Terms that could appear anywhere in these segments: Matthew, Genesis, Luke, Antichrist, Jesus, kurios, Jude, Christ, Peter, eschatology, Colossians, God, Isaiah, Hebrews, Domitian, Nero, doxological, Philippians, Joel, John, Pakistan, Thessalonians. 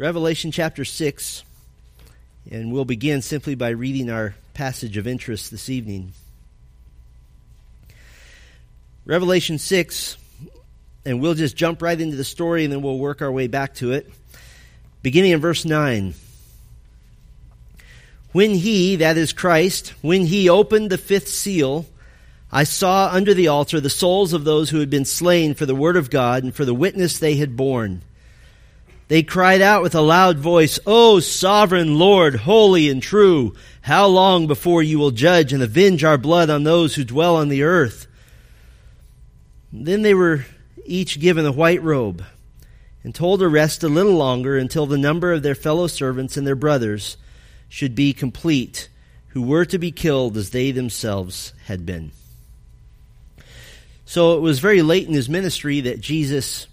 Revelation chapter 6, and we'll begin simply by reading our passage of interest this evening. Revelation 6, and we'll just jump right into the story and then we'll work our way back to it. Beginning in verse 9. When he, that is Christ, when he opened the fifth seal, I saw under the altar the souls of those who had been slain for the word of God and for the witness they had borne. They cried out with a loud voice, O sovereign Lord, holy and true, how long before you will judge and avenge our blood on those who dwell on the earth? And then they were each given a white robe and told to rest a little longer until the number of their fellow servants and their brothers should be complete, who were to be killed as they themselves had been. So it was very late in his ministry that Jesus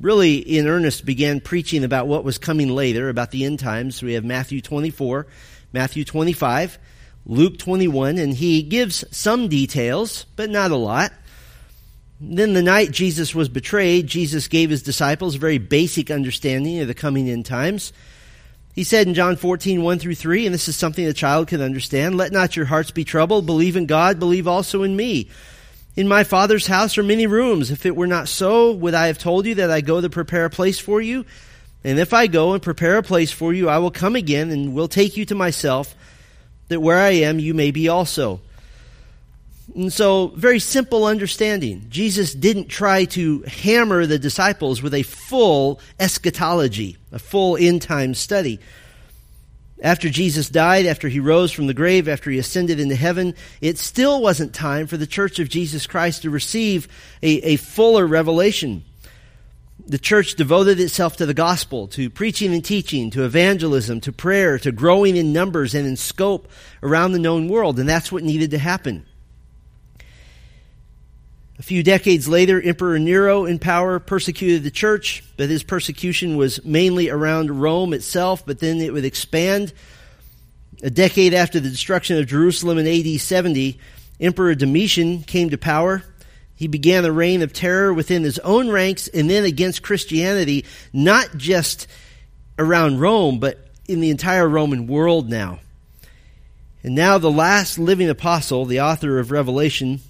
really in earnest began preaching about what was coming later, about the end times. We have Matthew 24, Matthew 25, Luke 21, and he gives some details, but not a lot. Then the night Jesus was betrayed, Jesus gave his disciples a very basic understanding of the coming end times. He said in John 14, 1 through 3, and this is something a child can understand, let not your hearts be troubled, believe in God, believe also in me. In my Father's house are many rooms. If it were not so, would I have told you that I go to prepare a place for you? And if I go and prepare a place for you, I will come again and will take you to myself, that where I am, you may be also. And so, very simple understanding. Jesus didn't try to hammer the disciples with a full eschatology, a full end-time study. After Jesus died, after he rose from the grave, after he ascended into heaven, it still wasn't time for the church of Jesus Christ to receive a fuller revelation. The church devoted itself to the gospel, to preaching and teaching, to evangelism, to prayer, to growing in numbers and in scope around the known world, and that's what needed to happen. A few decades later, Emperor Nero in power persecuted the church, but his persecution was mainly around Rome itself, but then it would expand. A decade after the destruction of Jerusalem in AD 70, Emperor Domitian came to power. He began a reign of terror within his own ranks and then against Christianity, not just around Rome, but in the entire Roman world now. And now the last living apostle, the author of Revelation,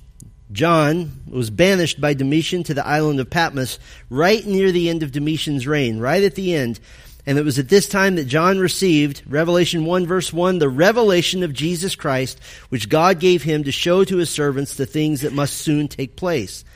John, was banished by Domitian to the island of Patmos right near the end of Domitian's reign, right at the end. And it was at this time that John received, Revelation 1 verse 1, the revelation of Jesus Christ, which God gave him to show to his servants the things that must soon take place.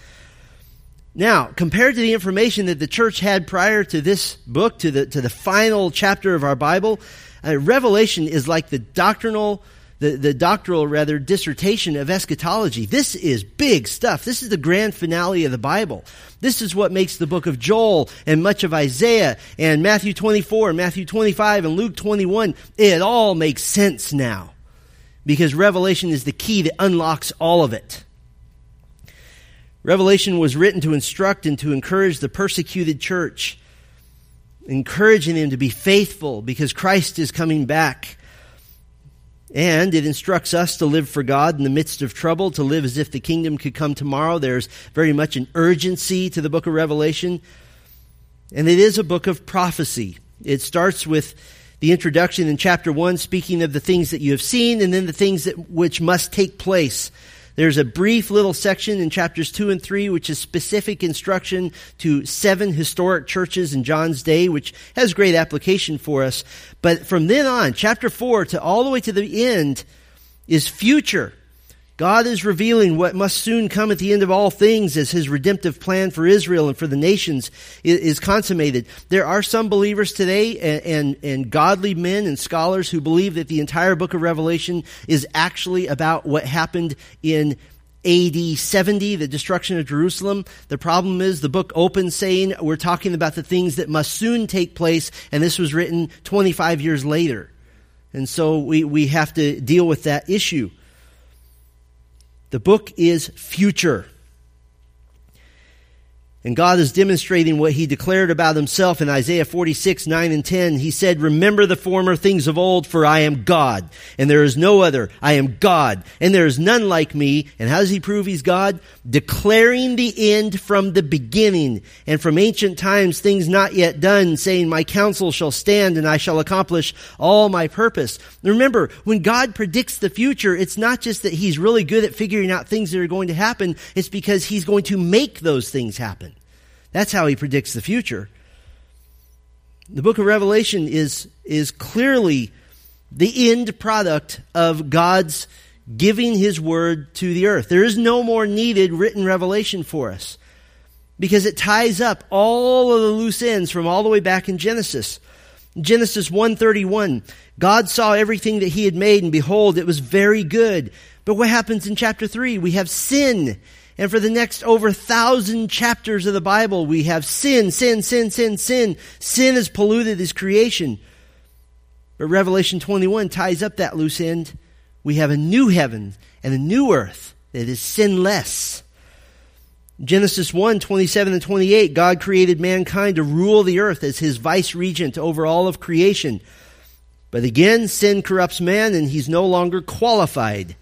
Now, compared to the information that the church had prior to this book, to the final chapter of our Bible, Revelation is like the doctoral dissertation of eschatology. This is big stuff. This is the grand finale of the Bible. This is what makes the book of Joel and much of Isaiah and Matthew 24 and Matthew 25 and Luke 21. It all makes sense now because Revelation is the key that unlocks all of it. Revelation was written to instruct and to encourage the persecuted church, encouraging them to be faithful because Christ is coming back. And it instructs us to live for God in the midst of trouble, to live as if the kingdom could come tomorrow. There's very much an urgency to the book of Revelation. And it is a book of prophecy. It starts with the introduction in chapter 1, speaking of the things that you have seen and then the things that which must take place. There's a brief little section in chapters 2 and 3, which is specific instruction to 7 historic churches in John's day, which has great application for us. But from then on, chapter 4 to all the way to the end is future. God is revealing what must soon come at the end of all things as his redemptive plan for Israel and for the nations is consummated. There are some believers today and godly men and scholars who believe that the entire book of Revelation is actually about what happened in AD 70, the destruction of Jerusalem. The problem is the book opens saying we're talking about the things that must soon take place, and this was written 25 years later. And so we have to deal with that issue. The book is future. And God is demonstrating what he declared about himself in Isaiah 46, 9 and 10. He said, remember the former things of old, for I am God, and there is no other. I am God, and there is none like me. And how does he prove he's God? Declaring the end from the beginning, and from ancient times things not yet done, saying, my counsel shall stand, and I shall accomplish all my purpose. Remember, when God predicts the future, it's not just that he's really good at figuring out things that are going to happen. It's because he's going to make those things happen. That's how he predicts the future. The book of Revelation is clearly the end product of God's giving his word to the earth. There is no more needed written revelation for us because it ties up all of the loose ends from all the way back in Genesis. Genesis 1:31, God saw everything that he had made, and behold, it was very good. But what happens in chapter 3? We have sin. And for the next over 1,000 chapters of the Bible, we have sin, sin, sin, sin, sin. Sin has polluted his creation. But Revelation 21 ties up that loose end. We have a new heaven and a new earth that is sinless. Genesis 1, 27 and 28, God created mankind to rule the earth as his vice-regent over all of creation. But again, sin corrupts man, and he's no longer qualified.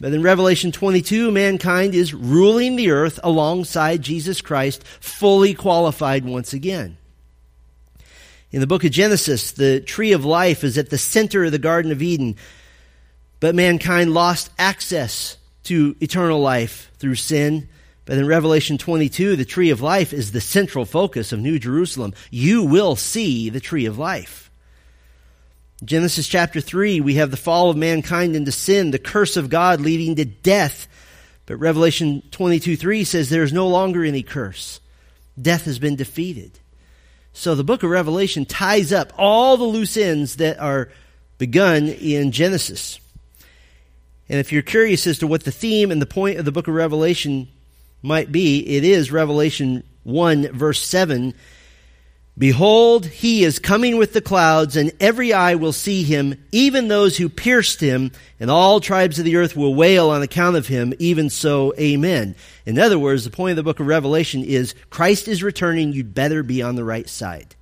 But in Revelation 22, mankind is ruling the earth alongside Jesus Christ, fully qualified once again. In the book of Genesis, the tree of life is at the center of the Garden of Eden, but mankind lost access to eternal life through sin. But in Revelation 22, the tree of life is the central focus of New Jerusalem. You will see the tree of life. Genesis chapter 3, we have the fall of mankind into sin, the curse of God leading to death. But Revelation 22:3 says there is no longer any curse. Death has been defeated. So the book of Revelation ties up all the loose ends that are begun in Genesis. And if you're curious as to what the theme and the point of the book of Revelation might be, it is Revelation 1 verse 7. Behold, he is coming with the clouds, and every eye will see him, even those who pierced him, and all tribes of the earth will wail on account of him, even so, amen. In other words, the point of the book of Revelation is Christ is returning, you'd better be on the right side.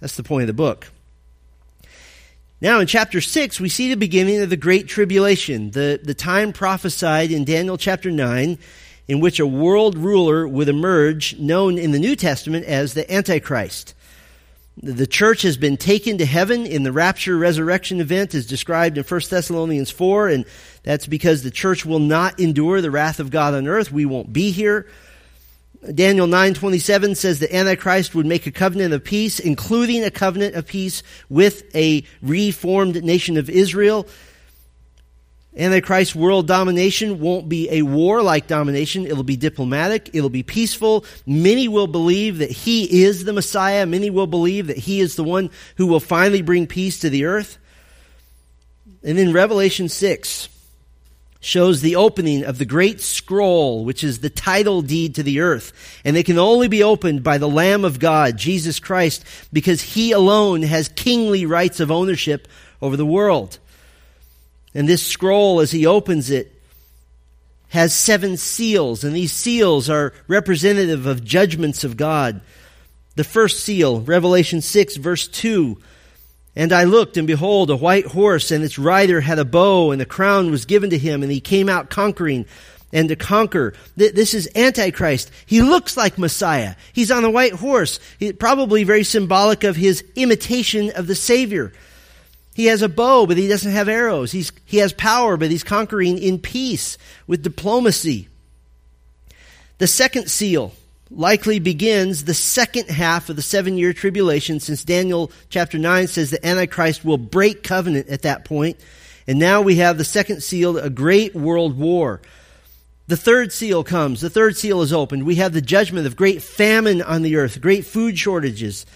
That's the point of the book. Now in chapter 6, we see the beginning of the Great Tribulation, the time prophesied in Daniel chapter 9, in which a world ruler would emerge, known in the New Testament as the Antichrist. The church has been taken to heaven in the rapture-resurrection event as described in 1 Thessalonians 4, and that's because the church will not endure the wrath of God on earth. We won't be here. Daniel 9:27 says the Antichrist would make a covenant of peace, including a covenant of peace with a reformed nation of Israel. Antichrist world domination won't be a warlike domination. It'll be diplomatic. It'll be peaceful. Many will believe that he is the Messiah. Many will believe that he is the one who will finally bring peace to the earth. And then Revelation 6 shows the opening of the great scroll, which is the title deed to the earth. And it can only be opened by the Lamb of God, Jesus Christ, because he alone has kingly rights of ownership over the world. And this scroll, as he opens it, has 7 seals. And these seals are representative of judgments of God. The first seal, Revelation 6, verse 2. And I looked, and behold, a white horse, and its rider had a bow, and a crown was given to him, and he came out conquering and to conquer. This is Antichrist. He looks like Messiah. He's on a white horse, probably very symbolic of his imitation of the Savior. He has a bow, but he doesn't have arrows. He has power, but he's conquering in peace with diplomacy. The second seal likely begins the second half of the 7-year tribulation, since Daniel chapter 9 says the Antichrist will break covenant at that point. And now we have the second seal, a great world war. The third seal comes. The third seal is opened. We have the judgment of great famine on the earth, great food shortages.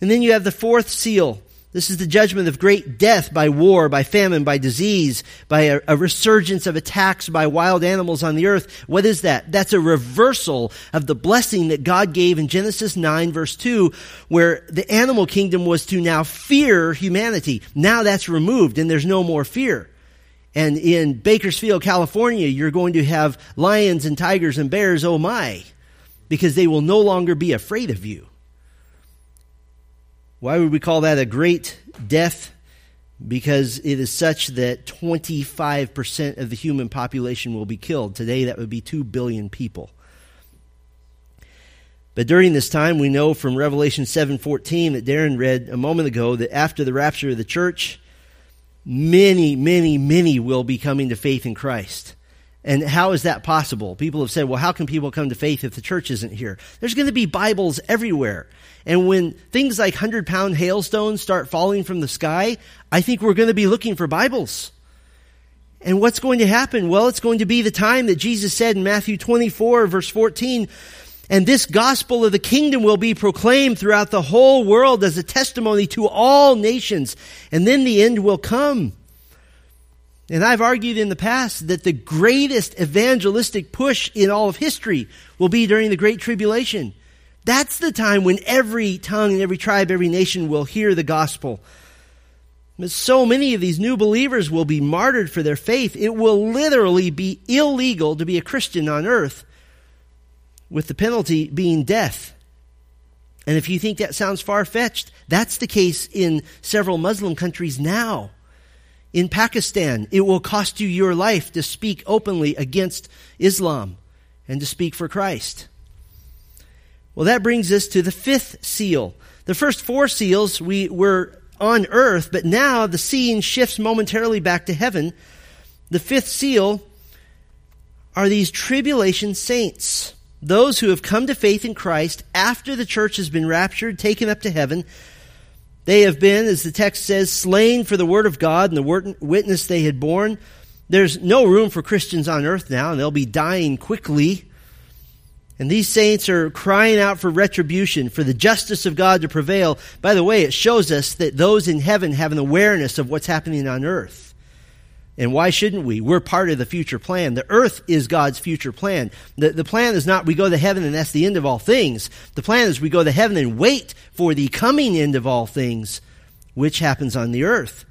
And then you have the fourth seal. This is the judgment of great death by war, by famine, by disease, by a resurgence of attacks by wild animals on the earth. What is that? That's a reversal of the blessing that God gave in Genesis 9, verse 2, where the animal kingdom was to now fear humanity. Now that's removed and there's no more fear. And in Bakersfield, California, you're going to have lions and tigers and bears, oh my. because they will no longer be afraid of you. Why would we call that a great death? Because it is such that 25% of the human population will be killed. Today, that would be 2 billion people. But during this time, we know from Revelation 7:14 that Darren read a moment ago that after the rapture of the church, many will be coming to faith in Christ. And how is that possible? People have said, well, how can people come to faith if the church isn't here? There's going to be Bibles everywhere. And when things like 100-pound hailstones start falling from the sky, I think we're going to be looking for Bibles. And what's going to happen? Well, it's going to be the time that Jesus said in Matthew 24, verse 14, and this gospel of the kingdom will be proclaimed throughout the whole world as a testimony to all nations. And then the end will come. And I've argued in the past that the greatest evangelistic push in all of history will be during the Great Tribulation. That's the time when every tongue and every tribe, every nation will hear the gospel. But so many of these new believers will be martyred for their faith. It will literally be illegal to be a Christian on earth, with the penalty being death. And if you think that sounds far-fetched, that's the case in several Muslim countries now. In Pakistan, it will cost you your life to speak openly against Islam and to speak for Christ. Well, that brings us to the fifth seal. The first four seals we were on earth, but now the scene shifts momentarily back to heaven. The fifth seal are these tribulation saints, those who have come to faith in Christ after the church has been raptured, taken up to heaven. They have been, as the text says, slain for the word of God and the witness they had borne. There's no room for Christians on earth now, and they'll be dying quickly. And these saints are crying out for retribution, for the justice of God to prevail. By the way, it shows us that those in heaven have an awareness of what's happening on earth. And why shouldn't we? We're part of the future plan. The earth is God's future plan. The plan is not we go to heaven and that's the end of all things. The plan is we go to heaven and wait for the coming end of all things, which happens on the earth.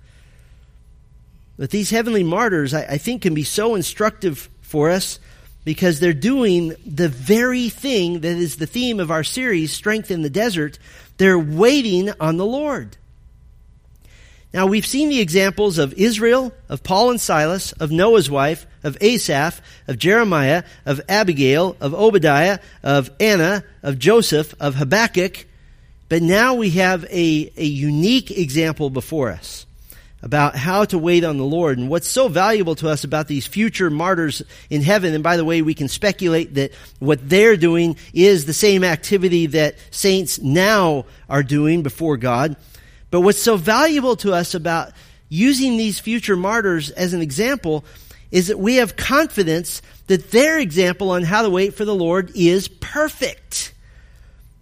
But these heavenly martyrs, I think, can be so instructive for us because they're doing the very thing that is the theme of our series, Strength in the Desert. They're waiting on the Lord. Now, we've seen the examples of Israel, of Paul and Silas, of Noah's wife, of Asaph, of Jeremiah, of Abigail, of Obadiah, of Anna, of Joseph, of Habakkuk. But now we have a unique example before us about how to wait on the Lord. And what's so valuable to us about these future martyrs in heaven, and by the way, we can speculate that what they're doing is the same activity that saints now are doing before God. But what's so valuable to us about using these future martyrs as an example is that we have confidence that their example on how to wait for the Lord is perfect,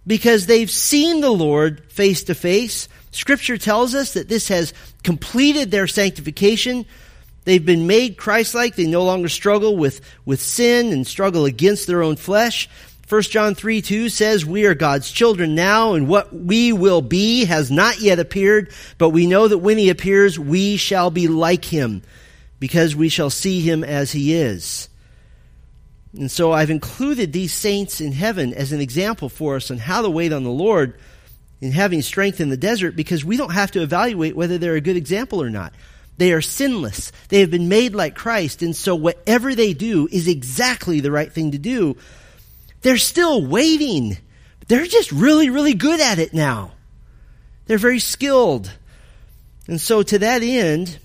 because they've seen the Lord face to face. Scripture tells us that this has completed their sanctification. They've been made Christ-like. They no longer struggle with sin and struggle against their own flesh. 1 John 3:2 says, we are God's children now, and what we will be has not yet appeared, but we know that when he appears, we shall be like him, because we shall see him as he is. And so I've included these saints in heaven as an example for us on how to wait on the Lord in having strength in the desert, because we don't have to evaluate whether they're a good example or not. They are sinless. They have been made like Christ, and so whatever they do is exactly the right thing to do. They're still waiting. They're just really, really good at it now. They're very skilled. And so to that end,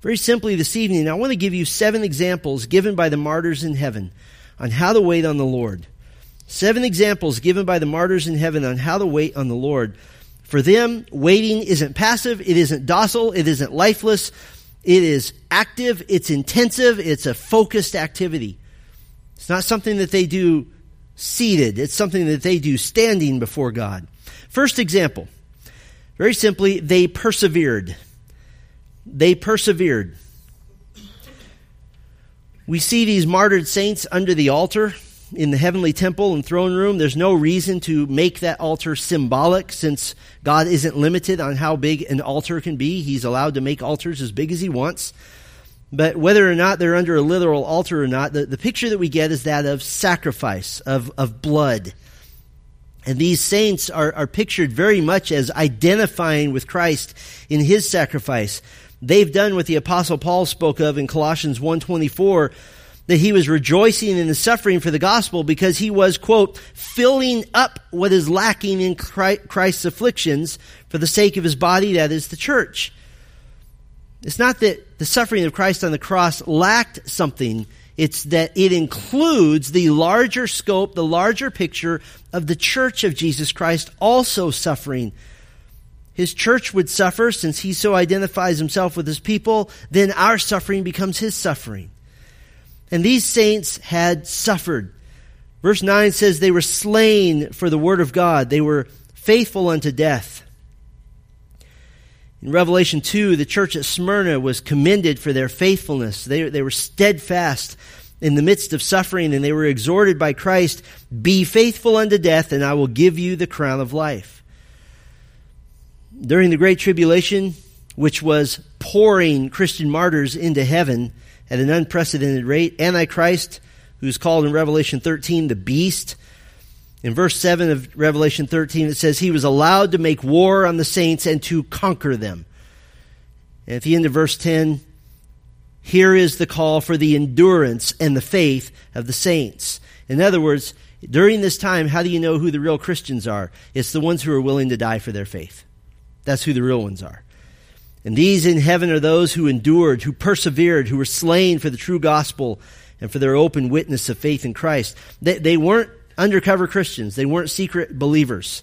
very simply this evening, I want to give you 7 examples given by the martyrs in heaven on how to wait on the Lord. 7 examples given by the martyrs in heaven on how to wait on the Lord. For them, waiting isn't passive. It isn't docile. It isn't lifeless. It is active. It's intensive. It's a focused activity. It's not something that they do seated. It's something that they do standing before God. First example, very simply, they persevered. They persevered. We see these martyred saints under the altar in the heavenly temple and throne room. There's no reason to make that altar symbolic, since God isn't limited on how big an altar can be. He's allowed to make altars as big as he wants. But whether or not they're under a literal altar or not, the picture that we get is that of sacrifice, of blood. And these saints are pictured very much as identifying with Christ in his sacrifice. They've done what the Apostle Paul spoke of in Colossians 1:24, that he was rejoicing in the suffering for the gospel because he was, quote, filling up what is lacking in Christ's afflictions for the sake of his body, that is the church. It's not that the suffering of Christ on the cross lacked something. It's that it includes the larger scope, the larger picture of the church of Jesus Christ also suffering. His church would suffer since he so identifies himself with his people. Then our suffering becomes his suffering. And these saints had suffered. Verse 9 says they were slain for the word of God. They were faithful unto death. In Revelation 2, the church at Smyrna was commended for their faithfulness. They were steadfast in the midst of suffering, and they were exhorted by Christ, "Be faithful unto death, and I will give you the crown of life." During the Great Tribulation, which was pouring Christian martyrs into heaven at an unprecedented rate, Antichrist, who's called in Revelation 13 the beast, in verse 7 of Revelation 13, it says, he was allowed to make war on the saints and to conquer them. And at the end of verse 10, here is the call for the endurance and the faith of the saints. In other words, during this time, how do you know who the real Christians are? It's the ones who are willing to die for their faith. That's who the real ones are. And these in heaven are those who endured, who persevered, who were slain for the true gospel and for their open witness of faith in Christ. They weren't undercover Christians. They weren't secret believers.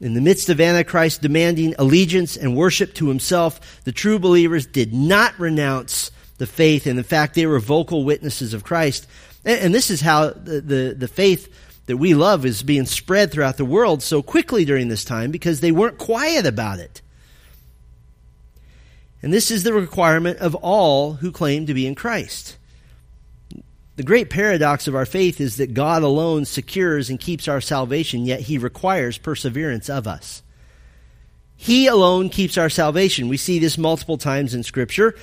In the midst of Antichrist demanding allegiance and worship to himself, the true believers did not renounce the faith. And in fact, they were vocal witnesses of Christ. And this is how the faith that we love is being spread throughout the world so quickly during this time, because they weren't quiet about it. And this is the requirement of all who claim to be in Christ. The great paradox of our faith is that God alone secures and keeps our salvation, yet he requires perseverance of us. He alone keeps our salvation. We see this multiple times in Scripture.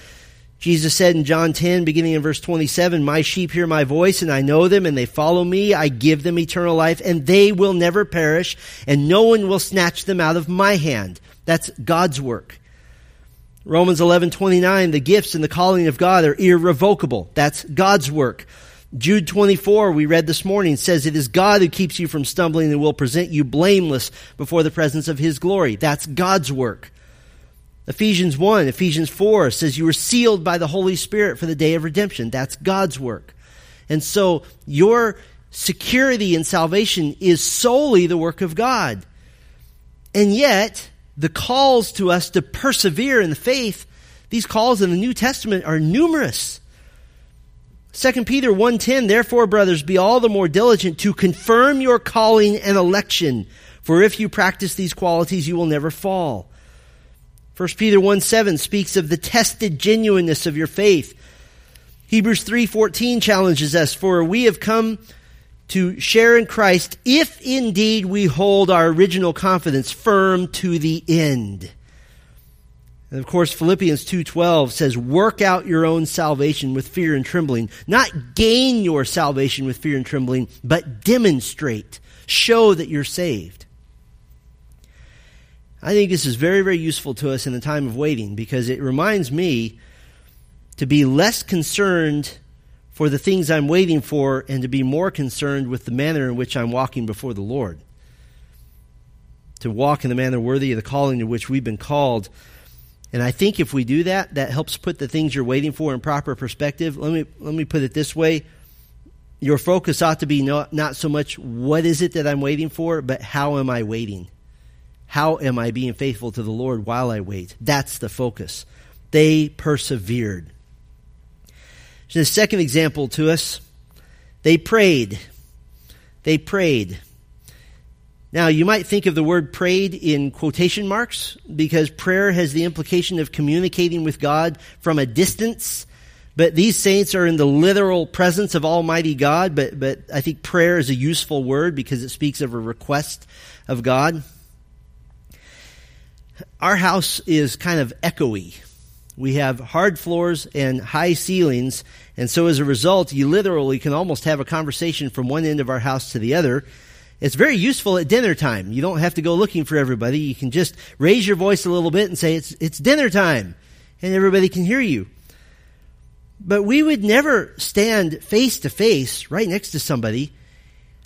Jesus said in John 10, beginning in verse 27, "My sheep hear my voice, and I know them, and they follow me. I give them eternal life, and they will never perish, and no one will snatch them out of my hand." That's God's work. Romans 11:29, "The gifts and the calling of God are irrevocable." That's God's work. Jude 24, we read this morning, says, "It is God who keeps you from stumbling and will present you blameless before the presence of his glory." That's God's work. Ephesians 1, Ephesians 4 says, "You were sealed by the Holy Spirit for the day of redemption." That's God's work. And so your security in salvation is solely the work of God. And yet, the calls to us to persevere in the faith, these calls in the New Testament are numerous. 2 Peter 1:10, "Therefore, brothers, be all the more diligent to confirm your calling and election, for if you practice these qualities, you will never fall." 1 Peter 1:7 speaks of the tested genuineness of your faith. Hebrews 3:14 challenges us, "For we have come to share in Christ if indeed we hold our original confidence firm to the end." And of course, Philippians 2:12 says, "Work out your own salvation with fear and trembling." Not gain your salvation with fear and trembling, but demonstrate, show that you're saved. I think this is very, very useful to us in the time of waiting, because it reminds me to be less concerned for the things I'm waiting for and to be more concerned with the manner in which I'm walking before the Lord. To walk in the manner worthy of the calling to which we've been called. And I think if we do that, that helps put the things you're waiting for in proper perspective. Let me put it this way. Your focus ought to be not so much what is it that I'm waiting for, but how am I waiting? How am I being faithful to the Lord while I wait? That's the focus. They persevered. So the second example to us, they prayed. They prayed. Now, you might think of the word prayed in quotation marks, because prayer has the implication of communicating with God from a distance. But these saints are in the literal presence of Almighty God. But I think prayer is a useful word because it speaks of a request of God. Our house is kind of echoey. We have hard floors and high ceilings, and so as a result, you literally can almost have a conversation from one end of our house to the other. It's very useful at dinner time. You don't have to go looking for everybody. You can just raise your voice a little bit and say, it's dinner time, and everybody can hear you. But we would never stand face to face right next to somebody.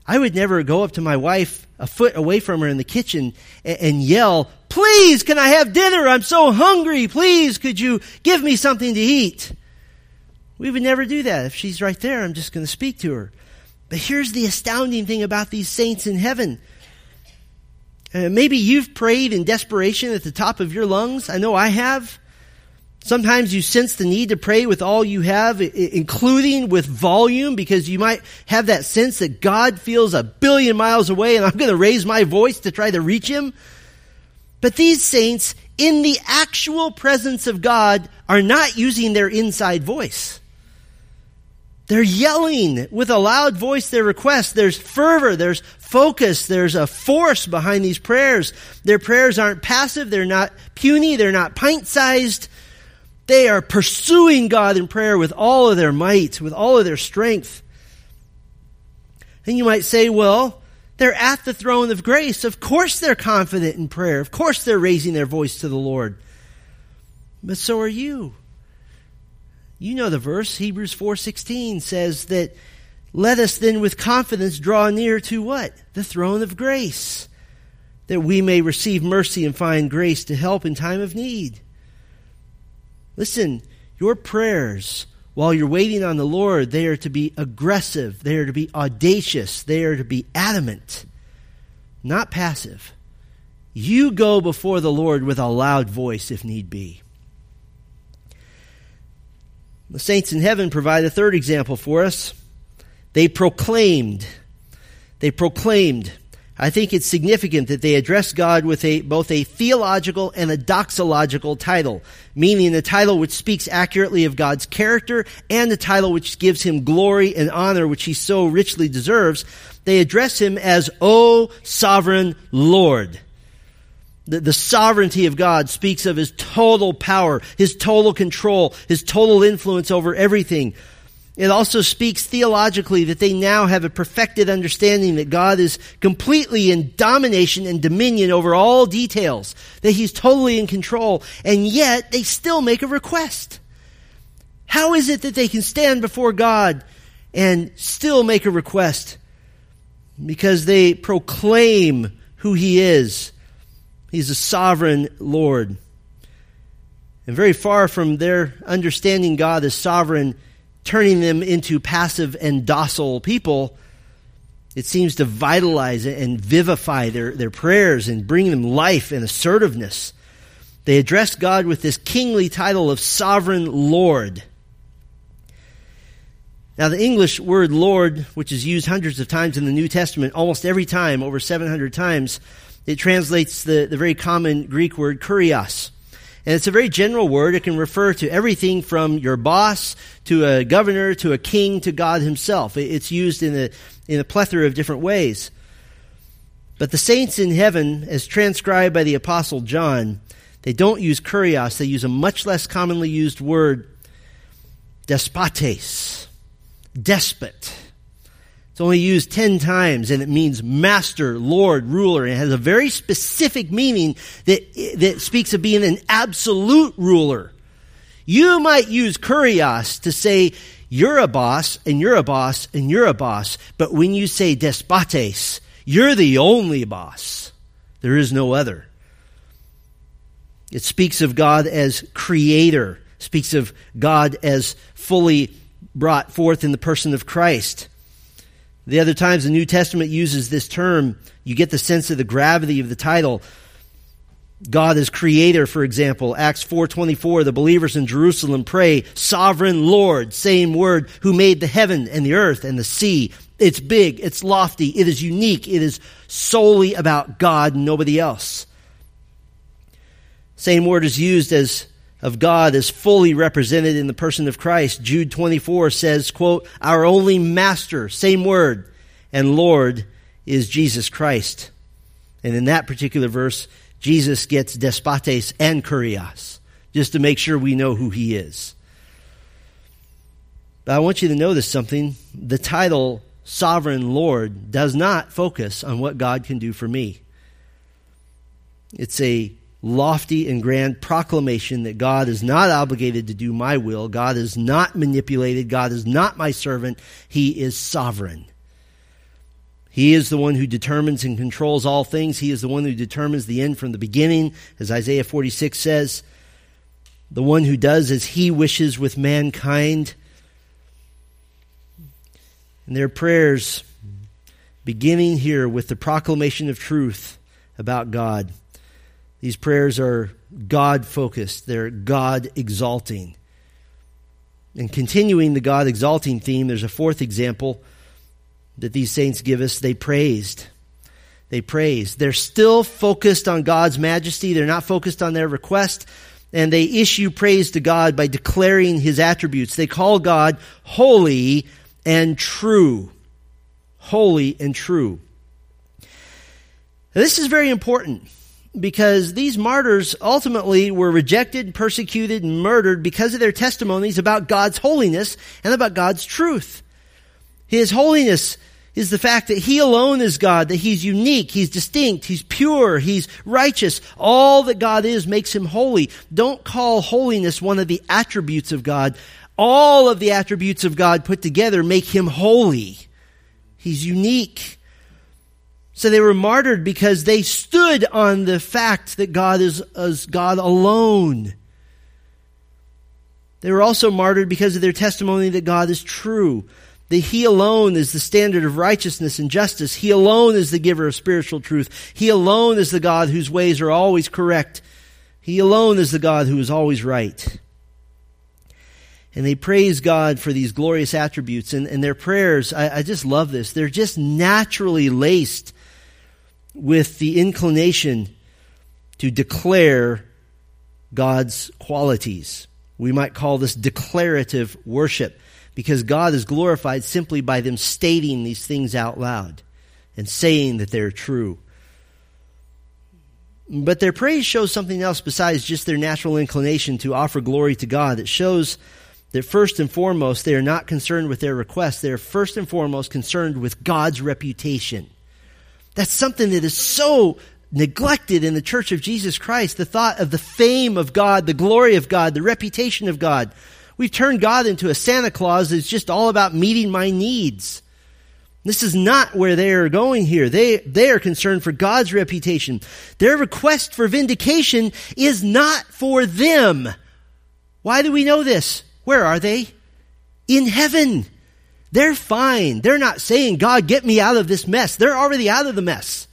I would never go up to my wife a foot away from her in the kitchen and yell, "Please, can I have dinner? I'm so hungry. Please, could you give me something to eat?" We would never do that. If she's right there, I'm just going to speak to her. But here's the astounding thing about these saints in heaven. Maybe you've prayed in desperation at the top of your lungs. I know I have. Sometimes you sense the need to pray with all you have, including with volume, because you might have that sense that God feels a billion miles away and I'm going to raise my voice to try to reach him. But these saints, in the actual presence of God, are not using their inside voice. They're yelling with a loud voice their request. There's fervor, there's focus, there's a force behind these prayers. Their prayers aren't passive, they're not puny, they're not pint-sized. They are pursuing God in prayer with all of their might, with all of their strength. And you might say, well, they're at the throne of grace. Of course they're confident in prayer. Of course they're raising their voice to the Lord. But so are you. You know the verse, Hebrews 4:16 says that, "Let us then with confidence draw near to" what? "The throne of grace, that we may receive mercy and find grace to help in time of need." Listen, your prayers, while you're waiting on the Lord, they are to be aggressive, they are to be audacious, they are to be adamant, not passive. You go before the Lord with a loud voice if need be. The saints in heaven provide a third example for us. They proclaimed. I think it's significant that they address God with both a theological and a doxological title, meaning a title which speaks accurately of God's character and a title which gives him glory and honor which he so richly deserves. They address him as, "O Sovereign Lord." The sovereignty of God speaks of his total power, his total control, his total influence over everything. It also speaks theologically that they now have a perfected understanding that God is completely in domination and dominion over all details, that he's totally in control, and yet they still make a request. How is it that they can stand before God and still make a request? Because they proclaim who he is. He's a sovereign Lord. And very far from their understanding God as sovereign, turning them into passive and docile people, it seems to vitalize and vivify their prayers and bring them life and assertiveness. They address God with this kingly title of Sovereign Lord. Now, the English word Lord, which is used hundreds of times in the New Testament, almost every time, over 700 times, it translates the very common Greek word kurios. And it's a very general word. It can refer to everything from your boss to a governor to a king to God himself. It's used in a plethora of different ways. But the saints in heaven, as transcribed by the Apostle John, they don't use kurios. They use a much less commonly used word, despotes, despot. It's only used 10 times, and it means master, lord, ruler. And it has a very specific meaning that speaks of being an absolute ruler. You might use kurios to say you're a boss, and you're a boss, and you're a boss. But when you say despotes, you're the only boss. There is no other. It speaks of God as creator. It speaks of God as fully brought forth in the person of Christ. The other times the New Testament uses this term, you get the sense of the gravity of the title. God is creator, for example. Acts 4:24, the believers in Jerusalem pray, "Sovereign Lord," same word, "who made the heaven and the earth and the sea." It's big, it's lofty, it is unique, it is solely about God and nobody else. Same word is used as of God is fully represented in the person of Christ. Jude 24 says, quote, "Our only master," same word, "and Lord is Jesus Christ." And in that particular verse, Jesus gets despotes and kurios, just to make sure we know who he is. But I want you to notice something. The title Sovereign Lord does not focus on what God can do for me. It's a lofty and grand proclamation that God is not obligated to do my will. God is not manipulated. God is not my servant. He is sovereign. He is the one who determines and controls all things. He is the one who determines the end from the beginning. As Isaiah 46 says, the one who does as he wishes with mankind. And their prayers, beginning here with the proclamation of truth about God, these prayers are God-focused. They're God-exalting. And continuing the God-exalting theme, there's a fourth example that these saints give us. They praised. They praised. They're still focused on God's majesty. They're not focused on their request. And they issue praise to God by declaring his attributes. They call God holy and true. Holy and true. Now, this is very important, because these martyrs ultimately were rejected, persecuted, and murdered because of their testimonies about God's holiness and about God's truth. His holiness is the fact that he alone is God, that he's unique, he's distinct, he's pure, he's righteous. All that God is makes him holy. Don't call holiness one of the attributes of God. All of the attributes of God put together make him holy. He's unique. So they were martyred because they stood on the fact that God is God alone. They were also martyred because of their testimony that God is true, that he alone is the standard of righteousness and justice. He alone is the giver of spiritual truth. He alone is the God whose ways are always correct. He alone is the God who is always right. And they praise God for these glorious attributes. And their prayers, I just love this. They're just naturally laced with the inclination to declare God's qualities. We might call this declarative worship, because God is glorified simply by them stating these things out loud and saying that they're true. But their praise shows something else besides just their natural inclination to offer glory to God. It shows that first and foremost, they are not concerned with their requests. They are first and foremost concerned with God's reputation. That's something that is so neglected in the Church of Jesus Christ, the thought of the fame of God, the glory of God, the reputation of God. We've turned God into a Santa Claus that's just all about meeting my needs. This is not where they are going here. They are concerned for God's reputation. Their request for vindication is not for them. Why do we know this? Where are they? In heaven. They're fine. They're not saying, God, get me out of this mess. They're already out of the mess.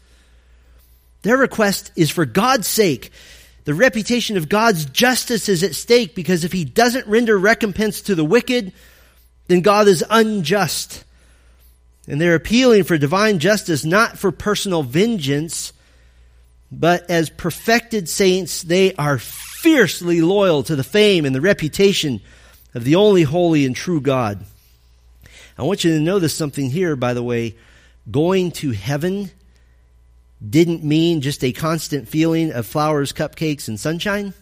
Their request is for God's sake. The reputation of God's justice is at stake, because if he doesn't render recompense to the wicked, then God is unjust. And they're appealing for divine justice, not for personal vengeance, but as perfected saints, they are fiercely loyal to the fame and the reputation of the only holy and true God. I want you to notice something here, by the way. Going to heaven didn't mean just a constant feeling of flowers, cupcakes, and sunshine.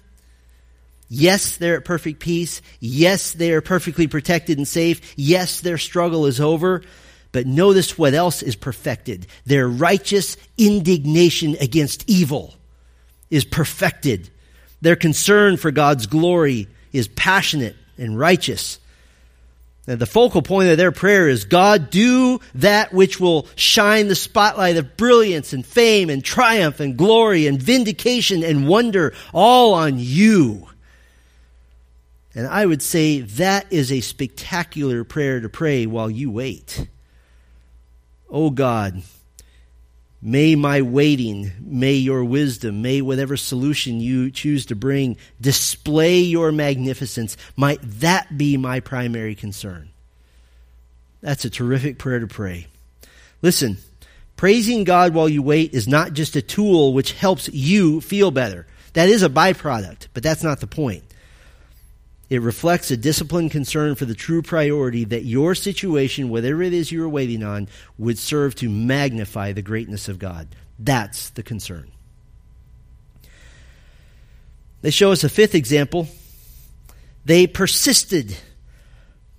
Yes, they're at perfect peace. Yes, they are perfectly protected and safe. Yes, their struggle is over. But notice what else is perfected. Their righteous indignation against evil is perfected. Their concern for God's glory is passionate and righteous. And the focal point of their prayer is, God, do that which will shine the spotlight of brilliance and fame and triumph and glory and vindication and wonder all on you. And I would say that is a spectacular prayer to pray while you wait. Oh God, may my waiting, may your wisdom, may whatever solution you choose to bring, display your magnificence. Might that be my primary concern? That's a terrific prayer to pray. Listen, praising God while you wait is not just a tool which helps you feel better. That is a byproduct, but that's not the point. It reflects a disciplined concern for the true priority, that your situation, whatever it is you are waiting on, would serve to magnify the greatness of God. That's the concern. They show us a fifth example. They persisted.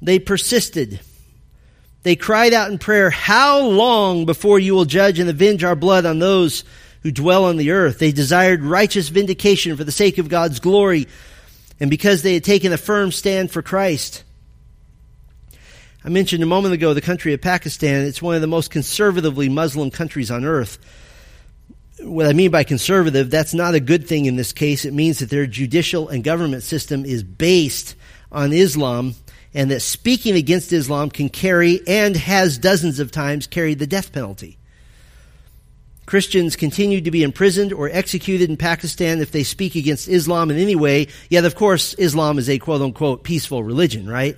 They persisted. They cried out in prayer, "How long before you will judge and avenge our blood on those who dwell on the earth?" They desired righteous vindication for the sake of God's glory, and because they had taken a firm stand for Christ. I mentioned a moment ago the country of Pakistan. It's one of the most conservatively Muslim countries on earth. What I mean by conservative, that's not a good thing in this case. It means that their judicial and government system is based on Islam, and that speaking against Islam can carry, and has dozens of times carried, the death penalty. Christians continue to be imprisoned or executed in Pakistan if they speak against Islam in any way, yet of course Islam is a quote-unquote peaceful religion, right?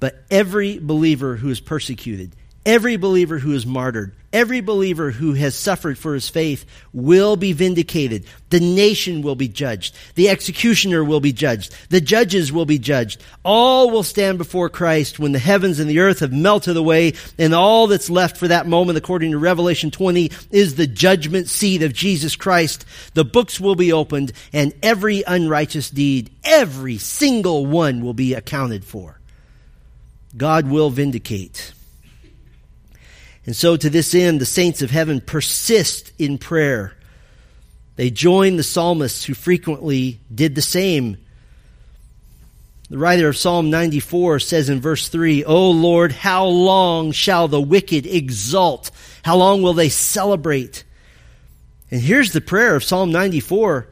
But every believer who is persecuted, every believer who is martyred, every believer who has suffered for his faith will be vindicated. The nation will be judged. The executioner will be judged. The judges will be judged. All will stand before Christ when the heavens and the earth have melted away, and all that's left for that moment, according to Revelation 20, is the judgment seat of Jesus Christ. The books will be opened, and every unrighteous deed, every single one, will be accounted for. God will vindicate. And so to this end, the saints of heaven persist in prayer. They join the psalmists who frequently did the same. The writer of Psalm 94 says in verse 3, "O Lord, how long shall the wicked exult? How long will they celebrate?" And here's the prayer of Psalm 94.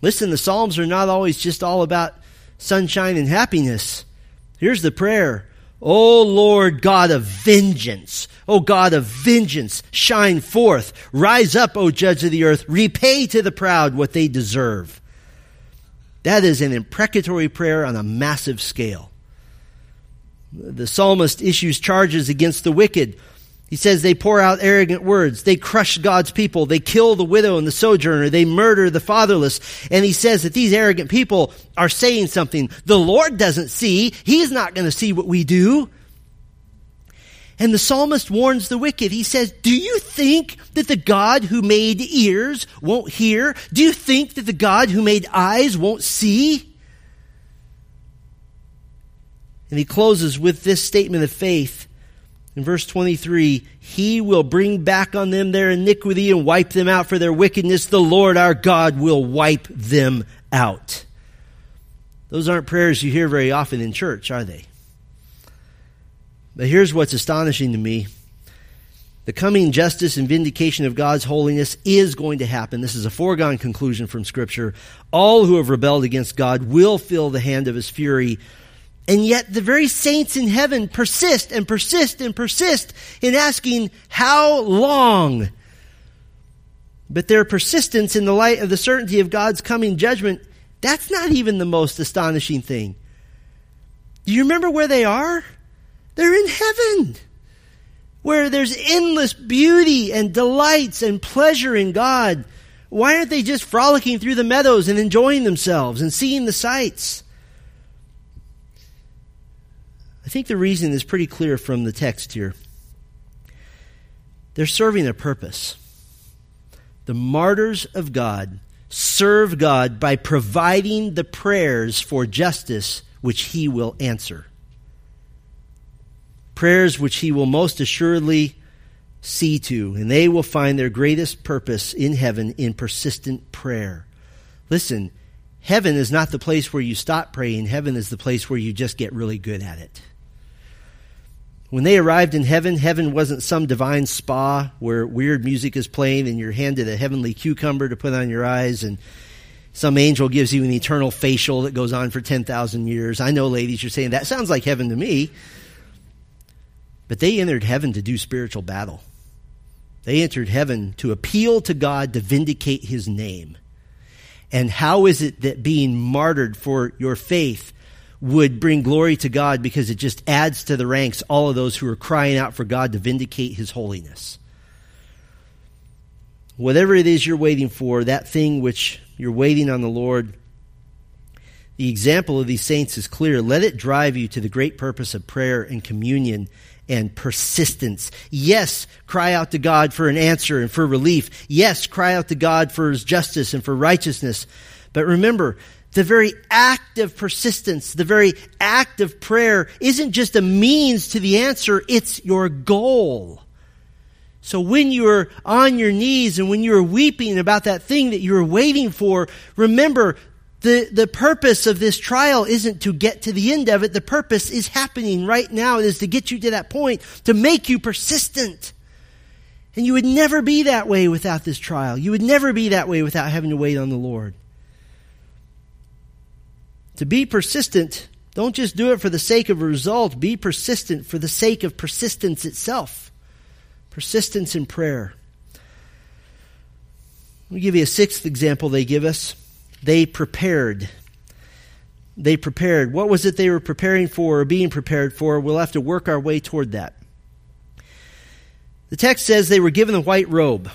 Listen, the Psalms are not always just all about sunshine and happiness. Here's the prayer. "O Lord God of vengeance, O God of vengeance, shine forth. Rise up, O Judge of the earth. Repay to the proud what they deserve." That is an imprecatory prayer on a massive scale. The psalmist issues charges against the wicked. He says they pour out arrogant words. They crush God's people. They kill the widow and the sojourner. They murder the fatherless. And he says that these arrogant people are saying something. The Lord doesn't see. He's not going to see what we do. And the psalmist warns the wicked. He says, "Do you think that the God who made ears won't hear? Do you think that the God who made eyes won't see?" And he closes with this statement of faith. In verse 23, "He will bring back on them their iniquity and wipe them out for their wickedness. The Lord our God will wipe them out." Those aren't prayers you hear very often in church, are they? But here's what's astonishing to me. The coming justice and vindication of God's holiness is going to happen. This is a foregone conclusion from Scripture. All who have rebelled against God will feel the hand of his fury. And yet the very saints in heaven persist and persist and persist in asking, "How long?" But their persistence in the light of the certainty of God's coming judgment, that's not even the most astonishing thing. Do you remember where they are? They're in heaven, where there's endless beauty and delights and pleasure in God. Why aren't they just frolicking through the meadows and enjoying themselves and seeing the sights? I think the reason is pretty clear from the text here. They're serving a purpose. The martyrs of God serve God by providing the prayers for justice which he will answer. Prayers which he will most assuredly see to, and they will find their greatest purpose in heaven in persistent prayer. Listen, heaven is not the place where you stop praying. Heaven is the place where you just get really good at it. When they arrived in heaven, heaven wasn't some divine spa where weird music is playing and you're handed a heavenly cucumber to put on your eyes and some angel gives you an eternal facial that goes on for 10,000 years. I know, ladies, you're saying, "That sounds like heaven to me." But they entered heaven to do spiritual battle. They entered heaven to appeal to God to vindicate his name. And how is it that being martyred for your faith would bring glory to God? Because it just adds to the ranks all of those who are crying out for God to vindicate his holiness. Whatever it is you're waiting for, that thing which you're waiting on the Lord, the example of these saints is clear. Let it drive you to the great purpose of prayer and communion and persistence. Yes, cry out to God for an answer and for relief. Yes, cry out to God for his justice and for righteousness. But remember, the very act of persistence, the very act of prayer isn't just a means to the answer, it's your goal. So when you are on your knees and when you are weeping about that thing that you are waiting for, remember, the purpose of this trial isn't to get to the end of it. The purpose is happening right now. It is to get you to that point, to make you persistent. And you would never be that way without this trial. You would never be that way without having to wait on the Lord. To be persistent, don't just do it for the sake of a result. Be persistent for the sake of persistence itself. Persistence in prayer. Let me give you a sixth example they give us. They prepared. They prepared. What was it they were preparing for or being prepared for? We'll have to work our way toward that. The text says they were given a white robe.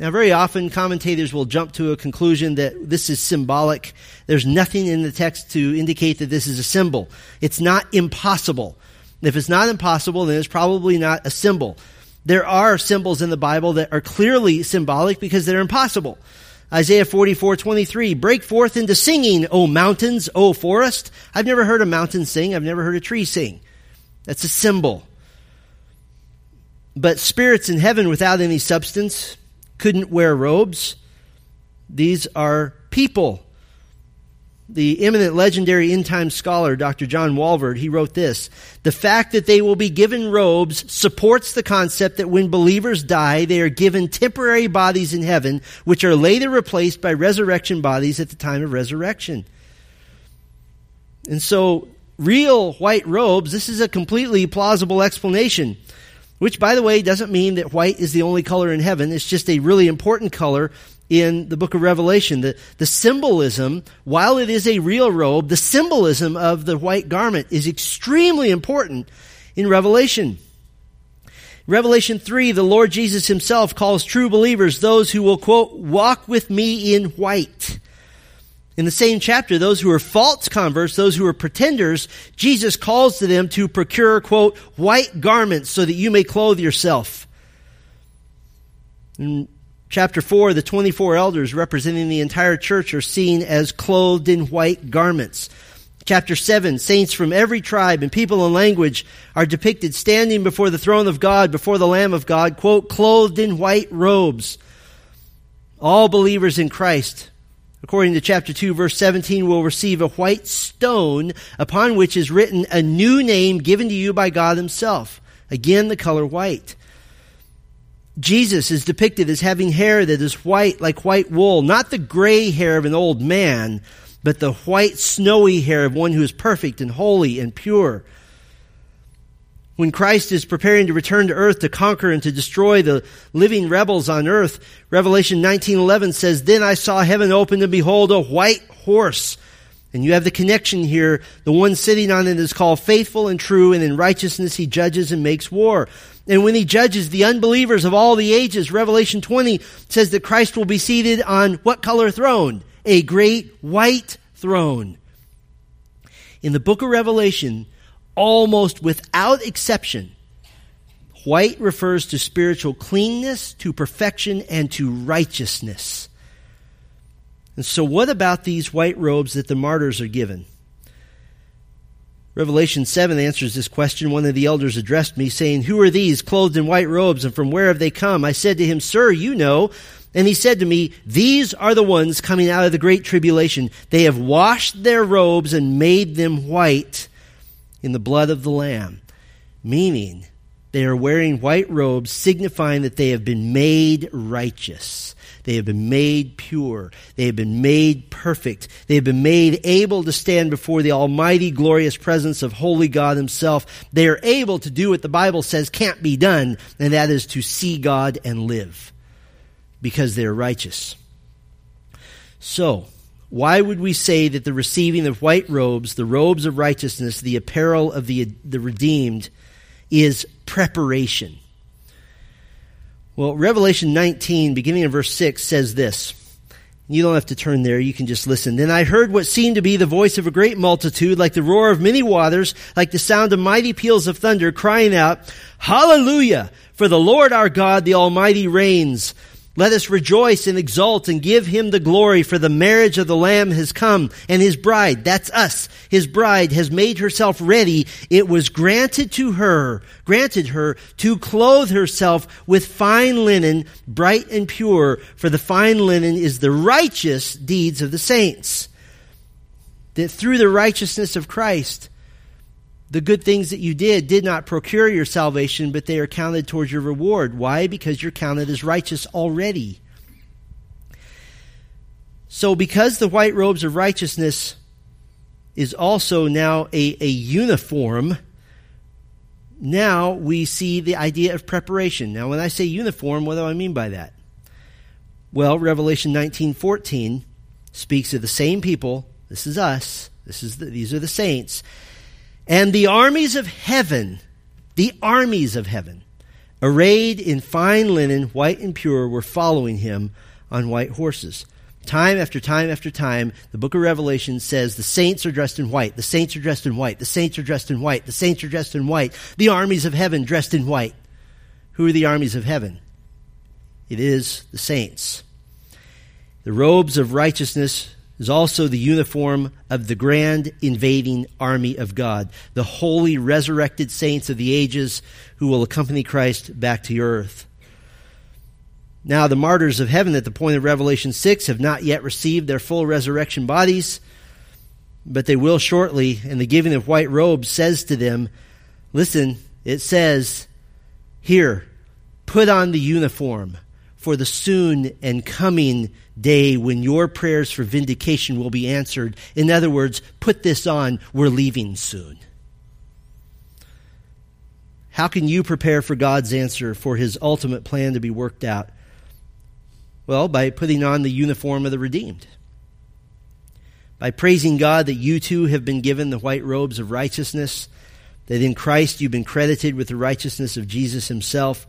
Now, very often commentators will jump to a conclusion that this is symbolic. There's nothing in the text to indicate that this is a symbol. It's not impossible. If it's not impossible, then it's probably not a symbol. There are symbols in the Bible that are clearly symbolic because they're impossible. Isaiah 44:23, break forth into singing, O mountains, O forest. I've never heard a mountain sing. I've never heard a tree sing. That's a symbol. But spirits in heaven without any substance couldn't wear robes. These are people. The eminent legendary end-time scholar, Dr. John Walvoord, he wrote this: the fact that they will be given robes supports the concept that when believers die, they are given temporary bodies in heaven, which are later replaced by resurrection bodies at the time of resurrection. And so, real white robes, this is a completely plausible explanation, which, by the way, doesn't mean that white is the only color in heaven. It's just a really important color in the book of Revelation. The symbolism, while it is a real robe, the symbolism of the white garment is extremely important in Revelation. Revelation 3, the Lord Jesus himself calls true believers those who will, quote, walk with me in white. In the same chapter, those who are false converts, those who are pretenders, Jesus calls to them to procure, quote, white garments so that you may clothe yourself. In Chapter 4, the 24 elders representing the entire church are seen as clothed in white garments. Chapter 7, saints from every tribe and people and language are depicted standing before the throne of God, before the Lamb of God, quote, clothed in white robes. All believers in Christ, according to chapter 2, verse 17, will receive a white stone upon which is written a new name given to you by God himself. Again, the color white. Jesus is depicted as having hair that is white like white wool, not the gray hair of an old man, but the white snowy hair of one who is perfect and holy and pure. When Christ is preparing to return to earth to conquer and to destroy the living rebels on earth, Revelation 19:11 says, then I saw heaven opened and behold a white horse. And you have the connection here. The one sitting on it is called faithful and true, and in righteousness he judges and makes war. And when he judges the unbelievers of all the ages, Revelation 20 says that Christ will be seated on what color throne? A great white throne. In the book of Revelation, almost without exception, white refers to spiritual cleanness, to perfection, and to righteousness. And so what about these white robes that the martyrs are given? Revelation 7 answers this question. One of the elders addressed me, saying, who are these clothed in white robes, and from where have they come? I said to him, sir, you know. And he said to me, these are the ones coming out of the great tribulation. They have washed their robes and made them white in the blood of the Lamb. Meaning, they are wearing white robes, signifying that they have been made righteous. They have been made pure. They have been made perfect. They have been made able to stand before the almighty, glorious presence of holy God himself. They are able to do what the Bible says can't be done, and that is to see God and live, because they are righteous. So, why would we say that the receiving of white robes, the robes of righteousness, the apparel of the redeemed, is preparation? Well, Revelation 19, beginning in verse 6, says this. You don't have to turn there. You can just listen. Then I heard what seemed to be the voice of a great multitude, like the roar of many waters, like the sound of mighty peals of thunder, crying out, Hallelujah! For the Lord our God, the Almighty, reigns. Let us rejoice and exult and give him the glory, for the marriage of the Lamb has come, and his bride, that's us, his bride has made herself ready. It was granted her to clothe herself with fine linen, bright and pure, for the fine linen is the righteous deeds of the saints. That through the righteousness of Christ, the good things that you did not procure your salvation, but they are counted towards your reward. Why? Because you're counted as righteous already. So because the white robes of righteousness is also now a uniform, now we see the idea of preparation. Now when I say uniform, what do I mean by that? Well, Revelation 19:14 speaks of the same people. This is us. These are the saints. And the armies of heaven, arrayed in fine linen, white and pure, were following him on white horses. Time after time after time, the book of Revelation says the saints are dressed in white, the saints are dressed in white, the saints are dressed in white, the saints are dressed in white, the armies of heaven dressed in white. Who are the armies of heaven? It is the saints. The robes of righteousness is also the uniform of the grand invading army of God, the holy resurrected saints of the ages who will accompany Christ back to earth. Now the martyrs of heaven at the point of Revelation 6 have not yet received their full resurrection bodies, but they will shortly, and the giving of white robes says to them, listen, it says, here, put on the uniform for the soon and coming day when your prayers for vindication will be answered. In other words, put this on, we're leaving soon. How can you prepare for God's answer, for his ultimate plan to be worked out? Well, by putting on the uniform of the redeemed. By praising God that you too have been given the white robes of righteousness, that in Christ you've been credited with the righteousness of Jesus himself.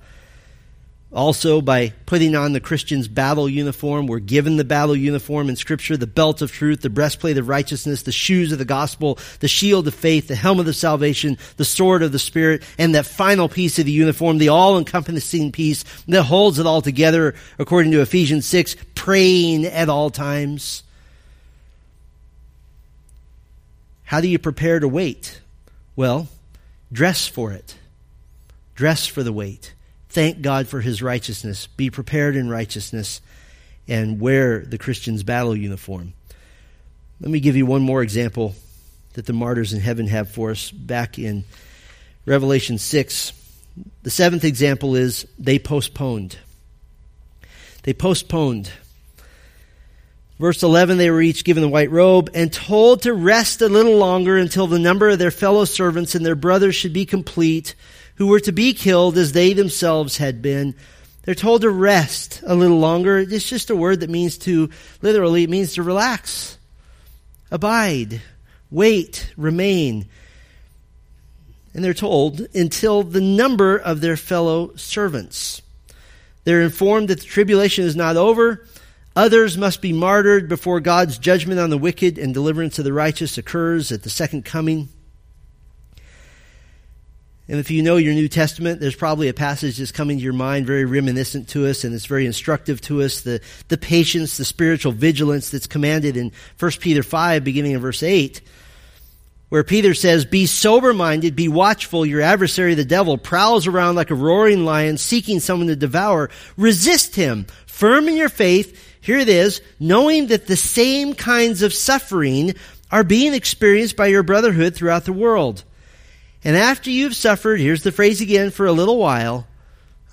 Also, by putting on the Christian's battle uniform, we're given the battle uniform in Scripture, the belt of truth, the breastplate of righteousness, the shoes of the gospel, the shield of faith, the helmet of salvation, the sword of the Spirit, and that final piece of the uniform, the all-encompassing piece that holds it all together, according to Ephesians 6, praying at all times. How do you prepare to wait? Well, dress for it. Dress for the wait. Thank God for his righteousness. Be prepared in righteousness and wear the Christian's battle uniform. Let me give you one more example that the martyrs in heaven have for us back in Revelation 6. The seventh example is they postponed. They postponed. Verse 11, they were each given the white robe and told to rest a little longer until the number of their fellow servants and their brothers should be complete, who were to be killed as they themselves had been. They're told to rest a little longer. It's just a word that means to, literally, it means to relax, abide, wait, remain. And they're told until the number of their fellow servants. They're informed that the tribulation is not over. Others must be martyred before God's judgment on the wicked and deliverance of the righteous occurs at the second coming. And if you know your New Testament, there's probably a passage that's coming to your mind very reminiscent to us, and it's very instructive to us, the patience, the spiritual vigilance that's commanded in 1 Peter 5, beginning in verse 8, where Peter says, be sober-minded, be watchful, your adversary the devil prowls around like a roaring lion seeking someone to devour. Resist him, firm in your faith, here it is, knowing that the same kinds of suffering are being experienced by your brotherhood throughout the world. And after you've suffered, here's the phrase again, for a little while,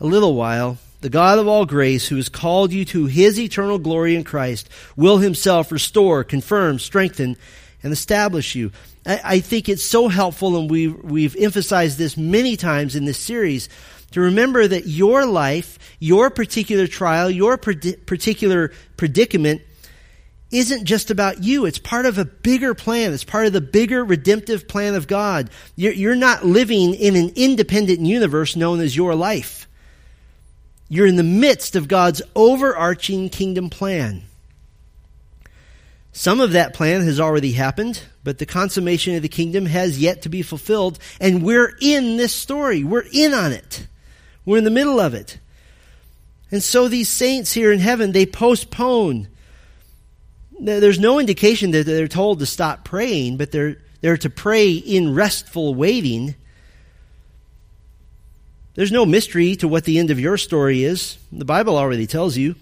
the God of all grace, who has called you to his eternal glory in Christ, will himself restore, confirm, strengthen, and establish you. I think it's so helpful, and we've emphasized this many times in this series, to remember that your life, your particular trial, your particular predicament isn't just about you. It's part of a bigger plan. It's part of the bigger redemptive plan of God. You're not living in an independent universe known as your life. You're in the midst of God's overarching kingdom plan. Some of that plan has already happened, but the consummation of the kingdom has yet to be fulfilled, and we're in this story. We're in on it. We're in the middle of it. And so these saints here in heaven, they postpone. There's no indication that they're told to stop praying, but they're to pray in restful waiting. There's no mystery to what the end of your story is. The Bible already tells you.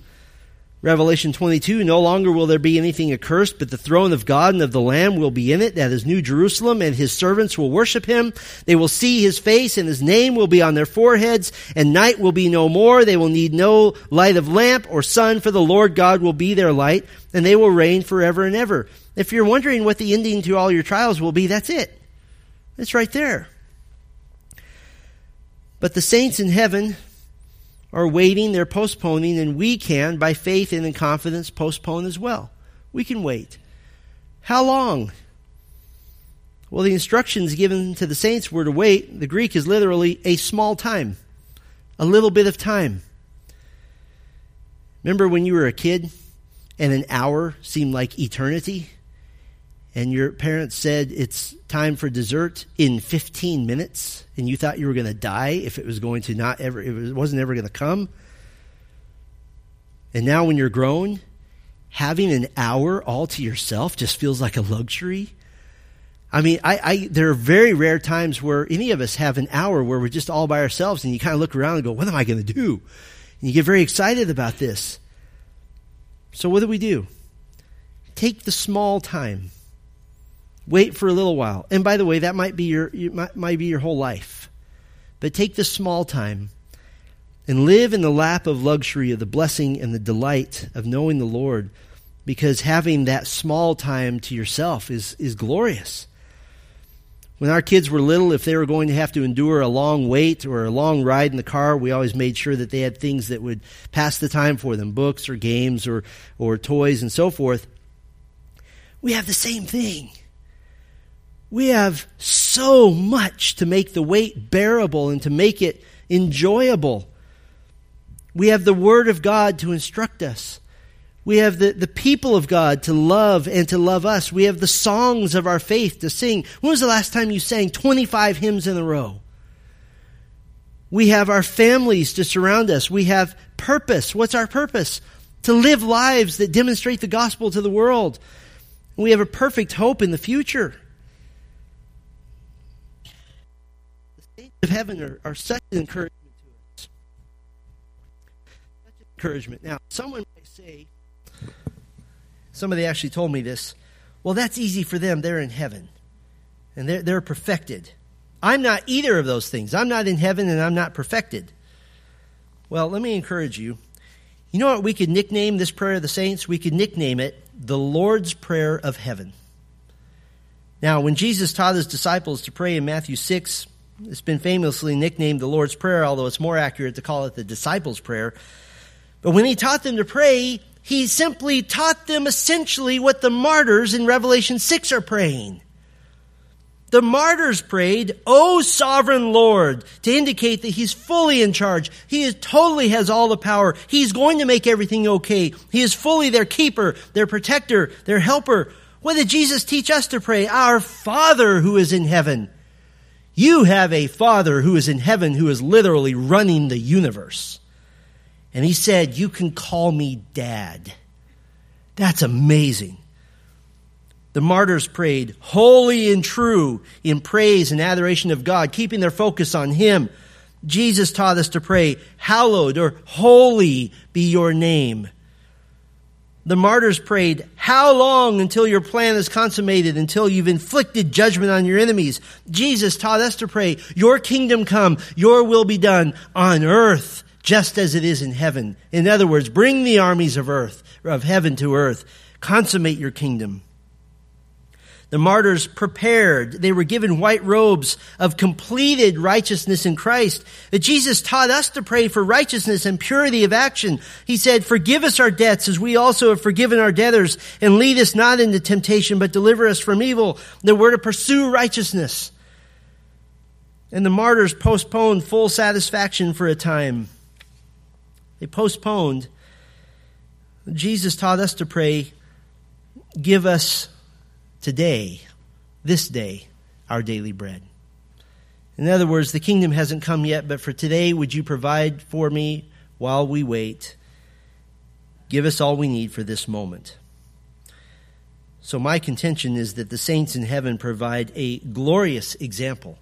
Revelation 22, no longer will there be anything accursed, but the throne of God and of the Lamb will be in it. That is New Jerusalem, and his servants will worship him. They will see his face, and his name will be on their foreheads, and night will be no more. They will need no light of lamp or sun, for the Lord God will be their light, and they will reign forever and ever. If you're wondering what the ending to all your trials will be, that's it. It's right there. But the saints in heaven are waiting, they're postponing, and we can, by faith and in confidence, postpone as well. We can wait. How long? Well, the instructions given to the saints were to wait. The Greek is literally a small time, a little bit of time. Remember when you were a kid and an hour seemed like eternity and your parents said it's time for dessert in 15 minutes and you thought you were going to die if it was going to not ever, if it wasn't ever going to come. And now when you're grown, having an hour all to yourself just feels like a luxury. I mean, I there are very rare times where any of us have an hour where we're just all by ourselves and you kind of look around and go, what am I going to do? And you get very excited about this. So what do? Take the small time. Wait for a little while. And by the way, that might be your whole life. But take the small time and live in the lap of luxury, of the blessing and the delight of knowing the Lord, because having that small time to yourself is glorious. When our kids were little, if they were going to have to endure a long wait or a long ride in the car, we always made sure that they had things that would pass the time for them, books or games or toys and so forth. We have the same thing. We have so much to make the wait bearable and to make it enjoyable. We have the Word of God to instruct us. We have the people of God to love and to love us. We have the songs of our faith to sing. When was the last time you sang 25 hymns in a row? We have our families to surround us. We have purpose. What's our purpose? To live lives that demonstrate the gospel to the world. We have a perfect hope in the future. Of heaven are such an encouragement to us. Such an encouragement. Now, someone might say, somebody actually told me this, well, that's easy for them. They're in heaven, and they're perfected. I'm not either of those things. I'm not in heaven, and I'm not perfected. Well, let me encourage you. You know what we could nickname this prayer of the saints? We could nickname it the Lord's Prayer of Heaven. Now, when Jesus taught his disciples to pray in Matthew 6, it's been famously nicknamed the Lord's Prayer, although it's more accurate to call it the Disciples' Prayer. But when he taught them to pray, he simply taught them essentially what the martyrs in Revelation 6 are praying. The martyrs prayed, O sovereign Lord, to indicate that he's fully in charge. He totally has all the power. He's going to make everything okay. He is fully their keeper, their protector, their helper. What did Jesus teach us to pray? Our Father who is in heaven. You have a Father who is in heaven who is literally running the universe. And he said, you can call me Dad. That's amazing. The martyrs prayed, holy and true, in praise and adoration of God, keeping their focus on him. Jesus taught us to pray, hallowed or holy be your name. The martyrs prayed, how long until your plan is consummated, until you've inflicted judgment on your enemies? Jesus taught us to pray, your kingdom come, your will be done on earth, just as it is in heaven. In other words, bring the armies of earth, of heaven to earth. Consummate your kingdom. The martyrs prepared. They were given white robes of completed righteousness in Christ. That Jesus taught us to pray for righteousness and purity of action. He said, forgive us our debts as we also have forgiven our debtors, and lead us not into temptation, but deliver us from evil. That we're to pursue righteousness. And the martyrs postponed full satisfaction for a time. They postponed. Jesus taught us to pray, give us today, this day, our daily bread. In other words, the kingdom hasn't come yet, but for today, would you provide for me while we wait? Give us all we need for this moment. So my contention is that the saints in heaven provide a glorious example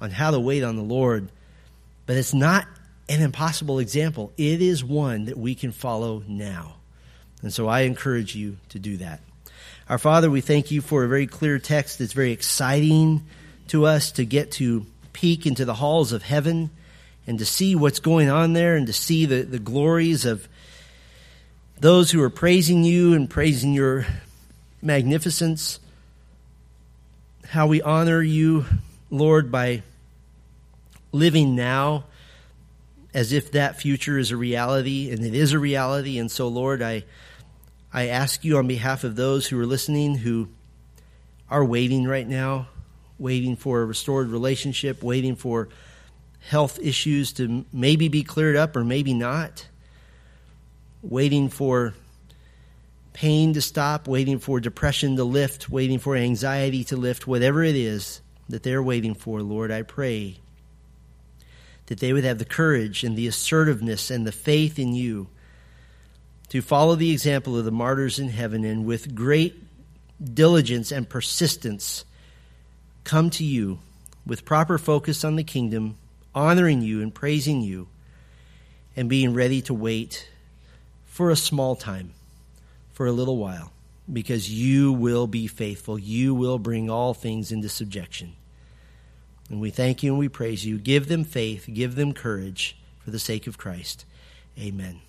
on how to wait on the Lord, but it's not an impossible example. It is one that we can follow now. And so I encourage you to do that. Our Father, we thank you for a very clear text that's very exciting to us to get to peek into the halls of heaven and to see what's going on there and to see the glories of those who are praising you and praising your magnificence. How we honor you, Lord, by living now as if that future is a reality, and it is a reality. And so, Lord, I ask you on behalf of those who are listening, who are waiting right now, waiting for a restored relationship, waiting for health issues to maybe be cleared up or maybe not, waiting for pain to stop, waiting for depression to lift, waiting for anxiety to lift, whatever it is that they're waiting for, Lord, I pray that they would have the courage and the assertiveness and the faith in you to follow the example of the martyrs in heaven and with great diligence and persistence come to you with proper focus on the kingdom, honoring you and praising you, and being ready to wait for a small time, for a little while, because you will be faithful. You will bring all things into subjection. And we thank you and we praise you. Give them faith, give them courage for the sake of Christ. Amen.